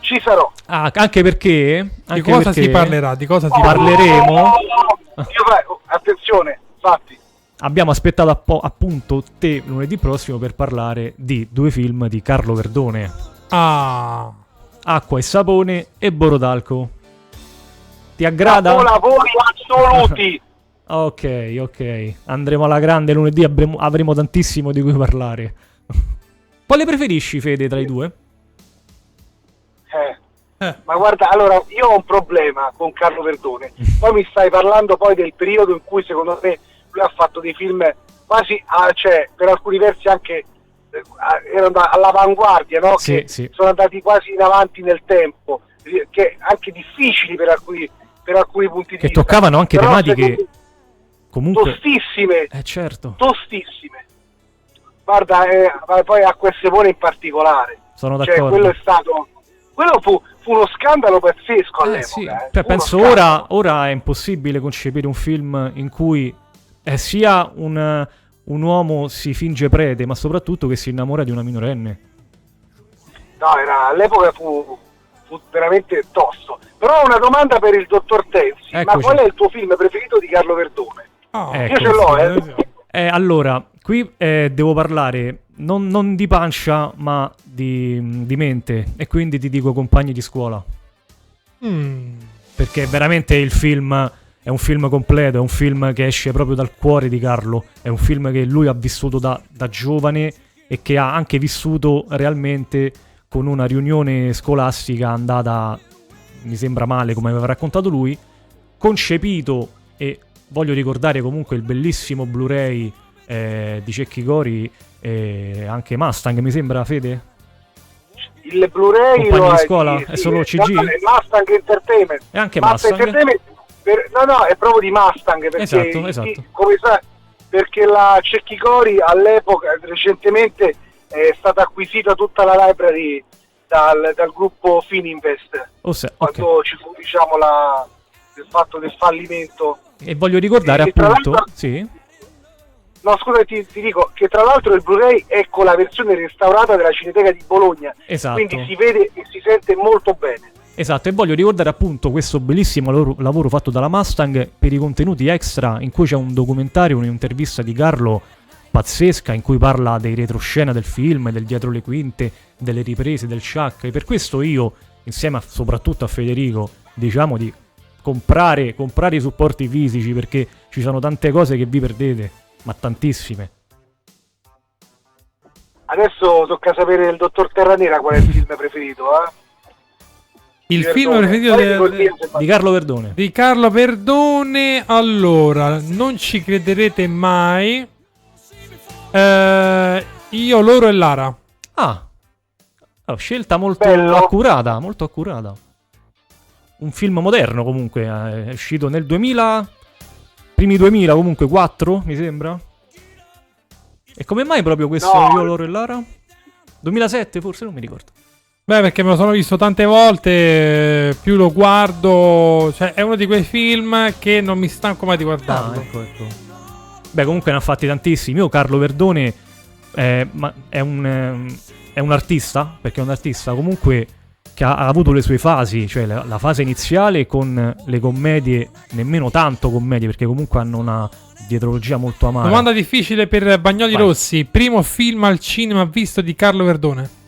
Ci sarò. Ah, anche perché... Di cosa si parlerà? Di cosa parleremo? No. Io, attenzione, infatti. Abbiamo aspettato appunto te lunedì prossimo per parlare di 2 film di Carlo Verdone. Ah! Acqua e sapone e Borodalco. Ti aggrada? Lavori assoluti! Ok. Andremo alla grande lunedì, avremo tantissimo di cui parlare. Quale preferisci, Fede, tra i due? Ma guarda, allora, io ho un problema con Carlo Verdone. Poi mi stai parlando poi del periodo in cui secondo me lui ha fatto dei film quasi, cioè per alcuni versi anche erano all'avanguardia, no? Sì, che sì, sono andati quasi in avanti nel tempo, che anche difficili per alcuni punti di vista. Che toccavano anche però tematiche comunque tostissime. Certo. Tostissime. Guarda, poi Acqua e sapone in particolare. Sono d'accordo. Cioè, quello è stato... Quello fu uno scandalo pazzesco all'epoca. Sì. Cioè, penso ora è impossibile concepire un film in cui è sia un uomo si finge prete, ma soprattutto che si innamora di una minorenne. No, all'epoca fu veramente tosto. Però ho una domanda per il dottor Tenzi. Eccoci. Ma qual è il tuo film preferito di Carlo Verdone? Oh, io ce l'ho, allora, qui devo parlare non di pancia, ma di mente. E quindi ti dico Compagni di scuola. Perché veramente il film... È un film completo, è un film che esce proprio dal cuore di Carlo, è un film che lui ha vissuto da giovane e che ha anche vissuto realmente con una riunione scolastica andata, mi sembra male come aveva raccontato lui, concepito, e voglio ricordare comunque il bellissimo Blu-ray di Cecchi Gori, anche Mustang, mi sembra, Fede? Il Blu-ray Compagni di scuola? Sì, è solo CG? No, è Mustang Entertainment. E anche Mustang Entertainment. No, è proprio di Mustang, perché esatto. Come sai, perché la Cecchi Gori all'epoca, recentemente, è stata acquisita tutta la library dal gruppo Fininvest, quando ci fu, diciamo, il fatto del fallimento. E voglio ricordare, appunto, sì. No, scusa, ti dico che tra l'altro il Blu-ray è con la versione restaurata della Cineteca di Bologna, esatto. Quindi si vede e si sente molto bene. Esatto, e voglio ricordare appunto questo bellissimo lavoro fatto dalla Mustang per i contenuti extra, in cui c'è un documentario, un'intervista di Carlo pazzesca, in cui parla dei retroscena del film, del dietro le quinte, delle riprese, del ciak. E per questo io, insieme soprattutto a Federico, diciamo di comprare i supporti fisici, perché ci sono tante cose che vi perdete, ma tantissime. Adesso tocca sapere del dottor Terranera qual è il film preferito, eh? Il film preferito di Carlo Verdone. Di Carlo Verdone, allora, non ci crederete mai. Io, Loro e Lara. Ah, scelta molto accurata, molto accurata. Un film moderno comunque, è uscito nel 2000, primi 2000 comunque, 4 mi sembra. E come mai proprio questo Io, Loro e Lara? 2007 forse, non mi ricordo. Beh, perché me lo sono visto tante volte, più lo guardo, cioè è uno di quei film che non mi stanco mai di guardarlo. Ecco. Beh, comunque ne ha fatti tantissimi. Io Carlo Verdone è un artista, perché è un artista comunque che ha avuto le sue fasi, cioè la fase iniziale con le commedie, nemmeno tanto commedie, perché comunque hanno una dietrologia molto amara. Domanda difficile per Bagnoli Rossi, primo film al cinema visto di Carlo Verdone.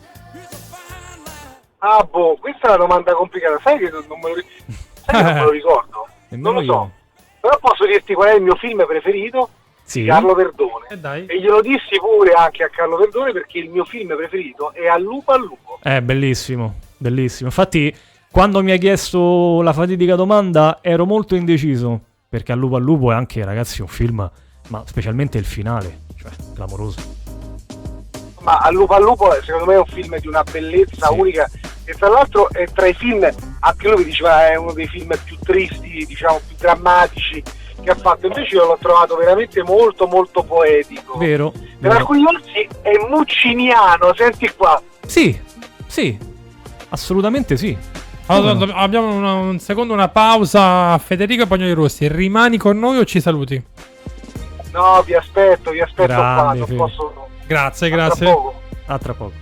Ah, boh, questa è una domanda complicata, sai che non me lo ricordo, non lo so, però posso dirti qual è il mio film preferito, sì, Carlo Verdone, dai. E glielo dissi pure anche a Carlo Verdone, perché il mio film preferito è Al lupo al lupo. Bellissimo, bellissimo, infatti quando mi hai chiesto la fatidica domanda ero molto indeciso, perché Al lupo è anche, ragazzi, un film, ma specialmente il finale, cioè clamoroso. Ma Al lupo secondo me è un film di una bellezza unica, e tra l'altro è tra i film, anche lui mi diceva è uno dei film più tristi, diciamo più drammatici che ha fatto, invece io l'ho trovato veramente molto molto poetico. Vero. Per alcuni versi è mucciniano, senti qua. Sì, assolutamente sì. Allora, abbiamo un secondo, una pausa. Federico e Bagnoli Rossi, rimani con noi o ci saluti? No, vi aspetto qua, non posso... Grazie. A tra poco.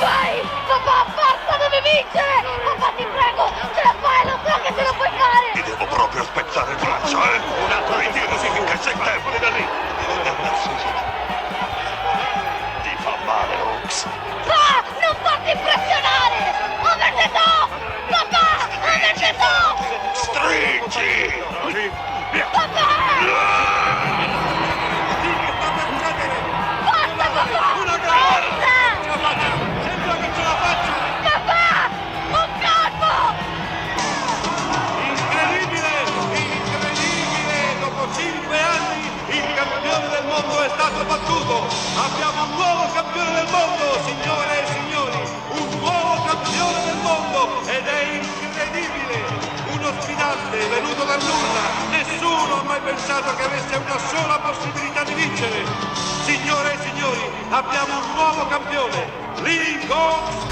Vai, papà, basta, devi vincere! Papà, ti prego, ce la fai, lo so che ce la puoi fare! Ti devo proprio spezzare braccia, eh! Un altro indietro significa sei debole da lì! Ti fa male, Ox! Pa, non farti impressionare! Over the top! Papà, over the top! Stringi! Papà! Una gara! Sembra che ce la faccio! Papà! stato battuto. Abbiamo un nuovo campione del mondo, signore e signori, un nuovo campione del mondo, ed è incredibile, un ospitante venuto dal nulla, nessuno ha mai pensato che avesse una sola possibilità di vincere. Signore e signori, abbiamo un nuovo campione, Lincoln.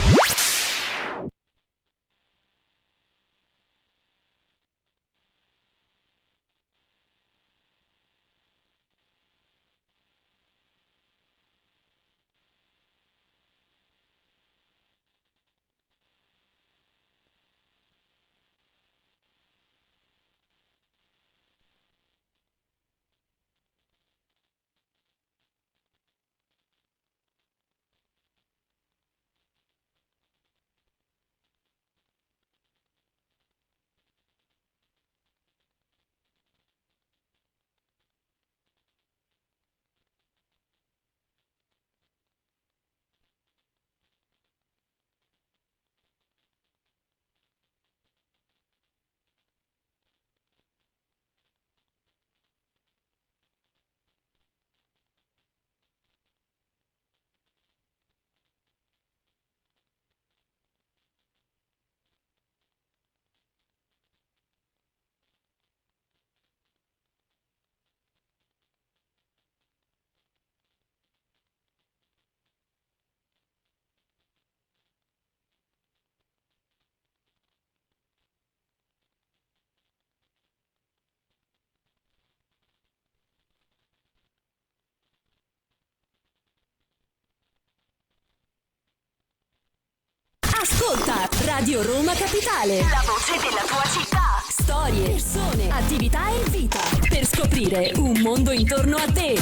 Ascolta Radio Roma Capitale, la voce della tua città. Storie, persone, attività e vita, per scoprire un mondo intorno a te.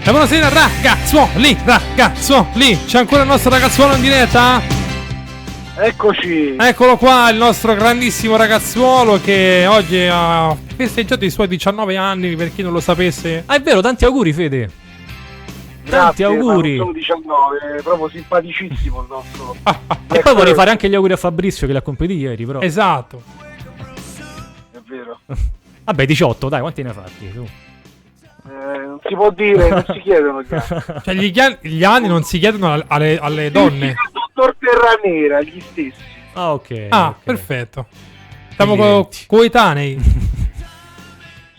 E buonasera ragazzuoli. C'è ancora il nostro ragazzuolo in diretta? Eccoci. Eccolo qua, il nostro grandissimo ragazzuolo che oggi ha festeggiato i suoi 19 anni, per chi non lo sapesse. Ah, è vero, tanti auguri Fede. Tanti auguri. Sono 19, proprio simpaticissimo il nostro. E poi vorrei fare anche gli auguri a Fabrizio che l'ha compiti ieri, però. Esatto. È vero. Vabbè, 18, dai, quanti ne hai fatti tu? Non si può dire, non si chiedono. Cioè gli anni non si chiedono alle donne. Dottor Terranera, gli stessi. Ah, ok. Ah, okay. Perfetto. Siamo coetanei.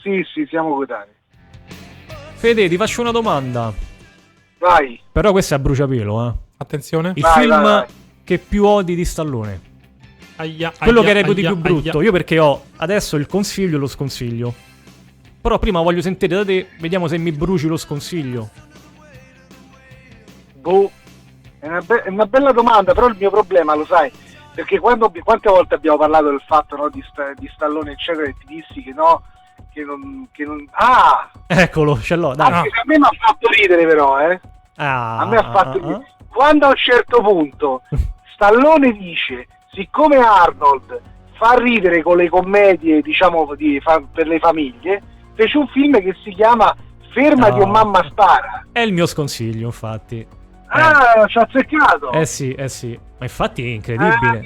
Sì, siamo coetanei. Fede, ti faccio una domanda. Vai. Però questo è a bruciapelo, eh. Attenzione. Il film che più odi di Stallone. Quello che reputi più brutto. Io perché ho adesso il consiglio e lo sconsiglio. Però prima voglio sentire da te, vediamo se mi bruci lo sconsiglio. Boh. È una bella domanda, però il mio problema, lo sai, perché quante volte abbiamo parlato del fatto, no, di Stallone eccetera, e ti dissi che no. Che non... Ah! Eccolo, ce l'ho, dai. Anche no. A me mi ha fatto ridere però, eh. Ah, a me ha fatto ridere. Quando a un certo punto Stallone dice, siccome Arnold fa ridere con le commedie, diciamo, per le famiglie, fece un film che si chiama Fermati o mamma spara. È il mio sconsiglio, infatti. Ah, ci ha azzeccato! Eh sì. Ma infatti è incredibile.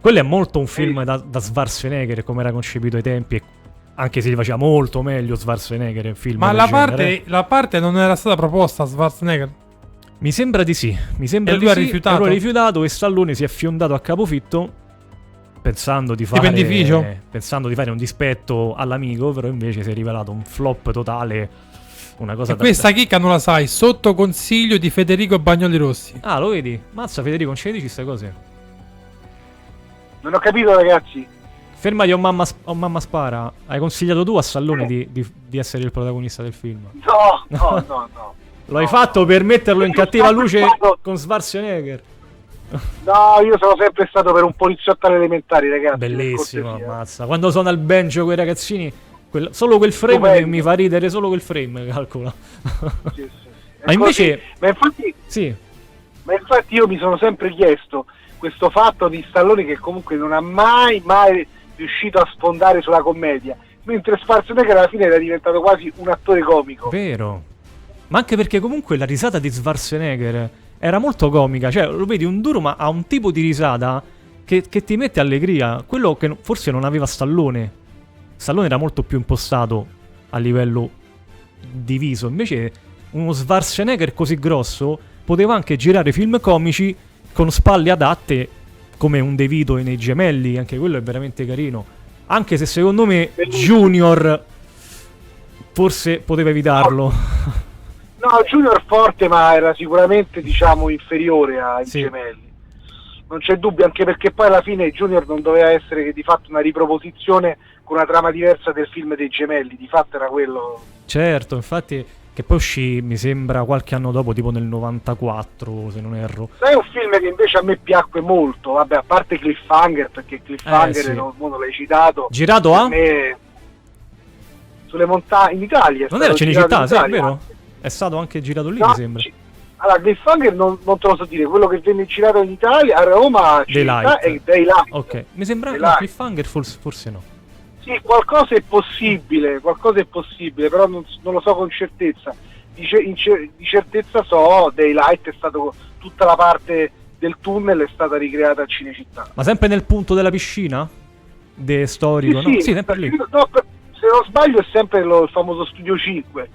Quello è molto un film da Schwarzenegger, come era concepito ai tempi. Anche se gli faceva molto meglio Schwarzenegger in film. Ma la parte non era stata proposta a Schwarzenegger? Mi sembra di sì. E lui ha rifiutato. E lui ha rifiutato e Stallone si è fiondato a capofitto pensando di fare un dispetto all'amico, però invece si è rivelato un flop totale, una cosa. E questa chicca non la sai, sotto consiglio di Federico Bagnoli Rossi. Ah, lo vedi? Mazza Federico, non ci dici queste cose? Non ho capito, ragazzi. Fermati o mamma spara. Hai consigliato tu a Stallone di essere il protagonista del film? No. L'hai fatto per metterlo in cattiva luce con Schwarzenegger? No, io sono sempre stato per un poliziotto alle elementari, ragazzi. Bellissimo, ammazza. Quando sono al banjo quei ragazzini, solo quel frame mi fa ridere, solo quel frame, calcola. Sì. Ma infatti io mi sono sempre chiesto questo fatto di Stallone che comunque non ha mai riuscito a sfondare sulla commedia, mentre Schwarzenegger alla fine era diventato quasi un attore comico. Vero, ma anche perché comunque la risata di Schwarzenegger era molto comica, cioè lo vedi un duro ma ha un tipo di risata che ti mette allegria, quello che forse non aveva Stallone era molto più impostato a livello diviso. Invece uno Schwarzenegger così grosso poteva anche girare film comici con spalle adatte, come un De Vito nei Gemelli, anche quello è veramente carino, anche se secondo me Junior forse poteva evitarlo. No, Junior forte, ma era sicuramente, diciamo, inferiore ai Gemelli, non c'è dubbio, anche perché poi alla fine Junior non doveva essere che di fatto una riproposizione con una trama diversa del film dei Gemelli, di fatto era quello. Certo, infatti, che poi uscì, mi sembra, qualche anno dopo, tipo nel 94, se non erro. È un film che invece a me piacque molto, vabbè, a parte Cliffhanger, perché Cliffhanger non l'hai citato. Girato a? Me... sulle montagne, in Italia. Non era Cinecittà, sì, è vero? È stato anche girato lì, no, mi sembra. Allora, Cliffhanger non te lo so dire, quello che venne girato in Italia, a Roma, Cinecittà e Daylight. Ok, mi sembrava no, Cliffhanger forse no. Sì, qualcosa è possibile, però non lo so con certezza. Di certezza so, Daylight è stato, tutta la parte del tunnel è stata ricreata a Cinecittà. Ma sempre nel punto della piscina? Storico, sì, no? Sì, sempre lì. No, se non sbaglio è sempre il famoso Studio 5.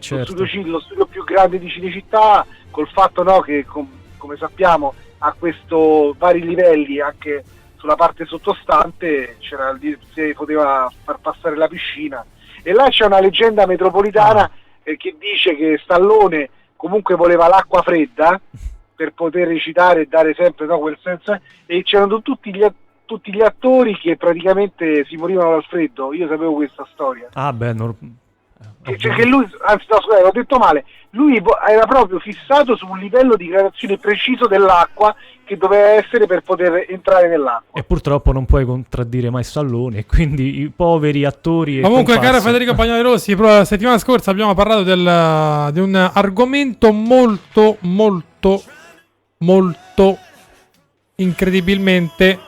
Certo. Lo studio più grande di Cinecittà, col fatto che, come sappiamo, a questo vari livelli anche... sulla parte sottostante c'era se poteva far passare la piscina, e là c'è una leggenda metropolitana che dice che Stallone comunque voleva l'acqua fredda per poter recitare e dare sempre quel senso, e c'erano tutti gli attori che praticamente si morivano dal freddo. Io sapevo questa storia. Che lui, anzi no, scusate, l'ho detto male, lui era proprio fissato su un livello di gradazione preciso dell'acqua che doveva essere per poter entrare nell'acqua, e purtroppo non puoi contraddire mai Stallone, quindi i poveri attori. Ma comunque, caro Federico Bagnoli Rossi, la settimana scorsa abbiamo parlato di un argomento molto molto molto incredibilmente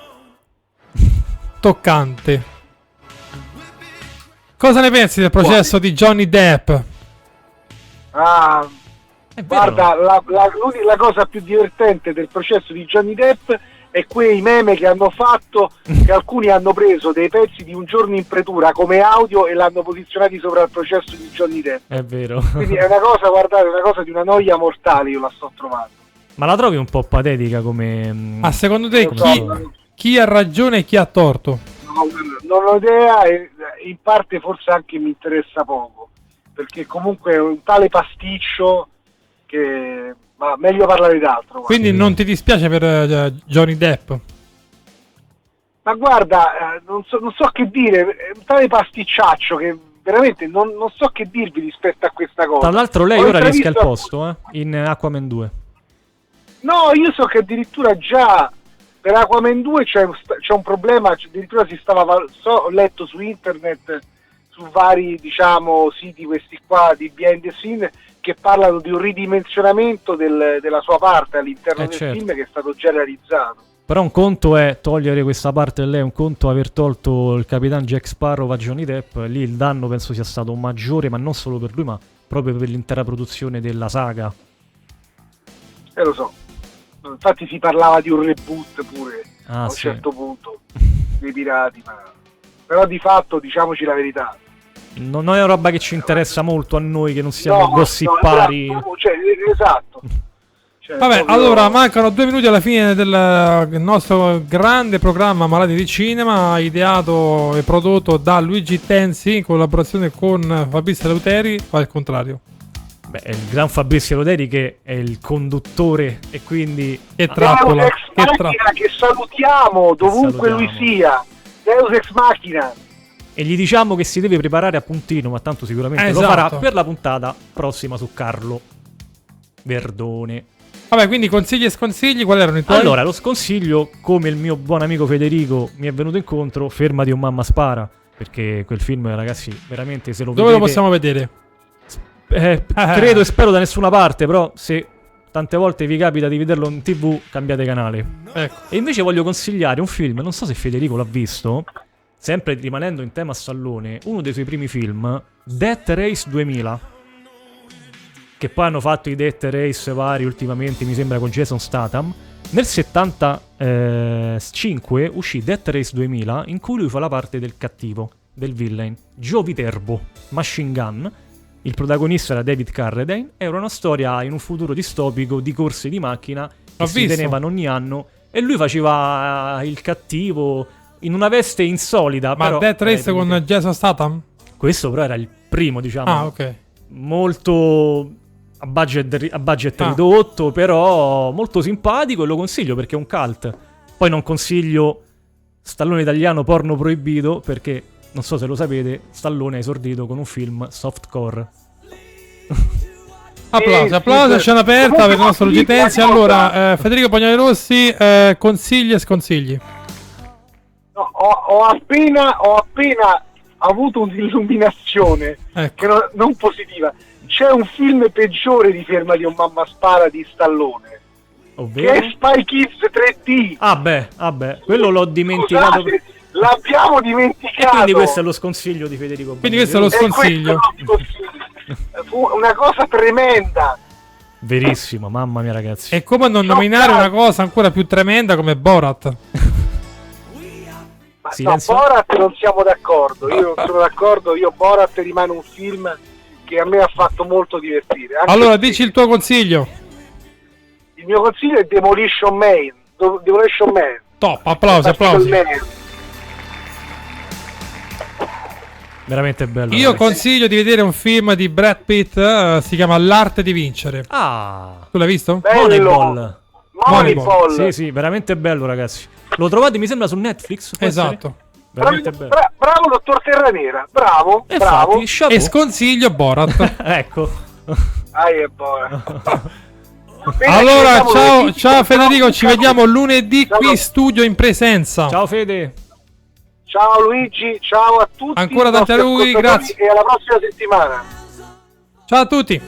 toccante. Cosa ne pensi del processo di Johnny Depp? Guarda, la cosa più divertente del processo di Johnny Depp è quei meme che hanno fatto, che alcuni hanno preso dei pezzi di Un giorno in pretura come audio e l'hanno posizionati sopra il processo di Johnny Depp. È vero. Quindi è una cosa, guardate, una cosa di una noia mortale, io la sto trovando. Ma la trovi un po' patetica come... Ma secondo te chi ha ragione e chi ha torto? Non ho idea, e in parte forse anche mi interessa poco, perché comunque è un tale pasticcio che... ma meglio parlare d'altro. Quindi non ti dispiace per Johnny Depp? Ma guarda, non so che dire, è un tale pasticciaccio che veramente non so che dirvi rispetto a questa cosa. Tra l'altro lei ora rischia il posto in Aquaman 2. No, io so che addirittura già... per Aquaman 2 c'è un problema, addirittura si stava, ho letto su internet, su vari siti questi qua di behind the scene, che parlano di un ridimensionamento della sua parte all'interno del film, che è stato già realizzato. Però un conto è togliere questa parte, lei, un conto è aver tolto il Capitan Jack Sparrow a Johnny Depp, lì il danno penso sia stato maggiore, ma non solo per lui, ma proprio per l'intera produzione della saga. Lo so. Infatti si parlava di un reboot pure a un certo punto dei pirati, ma... però di fatto diciamoci la verità, non è una roba che ci interessa molto a noi che non siamo gossipari. Vabbè, allora mancano 2 minuti alla fine del nostro grande programma Malati di Cinema, ideato e prodotto da Luigi Tenzi in collaborazione con Fabrizio Eleuteri, al contrario. Beh, il gran Fabrizio Eleuteri, che è il conduttore, e quindi Deus Ex Machina, che salutiamo dovunque lui sia. Deus Ex Machina, e gli diciamo che si deve preparare a puntino, ma tanto sicuramente lo farà per la puntata prossima su Carlo Verdone. Vabbè, quindi consigli e sconsigli, qual erano i tuoi? Allora, lo sconsiglio, come il mio buon amico Federico mi è venuto incontro, fermati o mamma spara, perché quel film, ragazzi, veramente, se lo vedete... Dove lo possiamo vedere? Credo e spero da nessuna parte, però se tante volte vi capita di vederlo in TV, cambiate canale. E invece voglio consigliare un film, non so se Federico l'ha visto, sempre rimanendo in tema Stallone, uno dei suoi primi film, Death Race 2000, che poi hanno fatto i Death Race vari ultimamente, mi sembra con Jason Statham. Nel 75 uscì Death Race 2000, in cui lui fa la parte del cattivo, del villain, Joe Viterbo, Machine Gun. Il protagonista era David Carradine. Era una storia in un futuro distopico di corse di macchina che si tenevano ogni anno e lui faceva il cattivo in una veste insolita. Ma però, Death Race con Jason Statham? Questo però era il primo, diciamo. Ah, ok. Molto a budget ridotto, però molto simpatico, e lo consiglio perché è un cult. Poi non consiglio Stallone italiano porno proibito perché, non so se lo sapete, Stallone è esordito con un film softcore. Applausi, scena aperta per il nostro Luigi Tenzi. Allora, Federico Bagnoli Rossi, consigli e sconsigli. No, ho appena avuto un'illuminazione, ecco, che non positiva. C'è un film peggiore di Fermati o Mamma Spara di Stallone, ovvero? Che è Spy Kids 3D. Vabbè, quello l'ho dimenticato. Scusate, l'abbiamo dimenticato. E quindi questo è lo sconsiglio di Federico Bagnoli. Quindi questo è lo sconsiglio. Fu una cosa tremenda. Verissimo, mamma mia ragazzi. E come non nominare una cosa ancora più tremenda come Borat? Ma no, Borat non siamo d'accordo. Io non sono d'accordo. Borat rimane un film che a me ha fatto molto divertire. Allora dici il tuo consiglio. Il mio consiglio è Demolition Man. Top, applausi. Veramente bello. Io consiglio di vedere un film di Brad Pitt, si chiama L'arte di vincere. Ah, tu l'hai visto? Moneyball. Sì, veramente bello ragazzi. Lo trovate, mi sembra, su Netflix. Esatto. Veramente bello. Bravo dottor Terranera. Bravo. Bravo. Infatti, e sconsiglio Borat. Ecco. È Borat. Allora, ciao Federico, ci vediamo lunedì qui in studio in presenza. Ciao Fede. Ciao Luigi, ciao a tutti. Ancora tanti a lui, grazie. E alla prossima settimana. Ciao a tutti.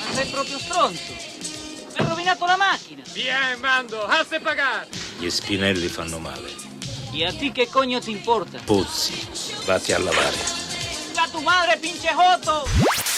Ma sei proprio stronzo. Hai rovinato la macchina! Via, mando! Hasse pagare! Gli spinelli fanno male. E a ti che cogno ti importa? Puzzi, vatti a lavare. La tua madre, pinche joto!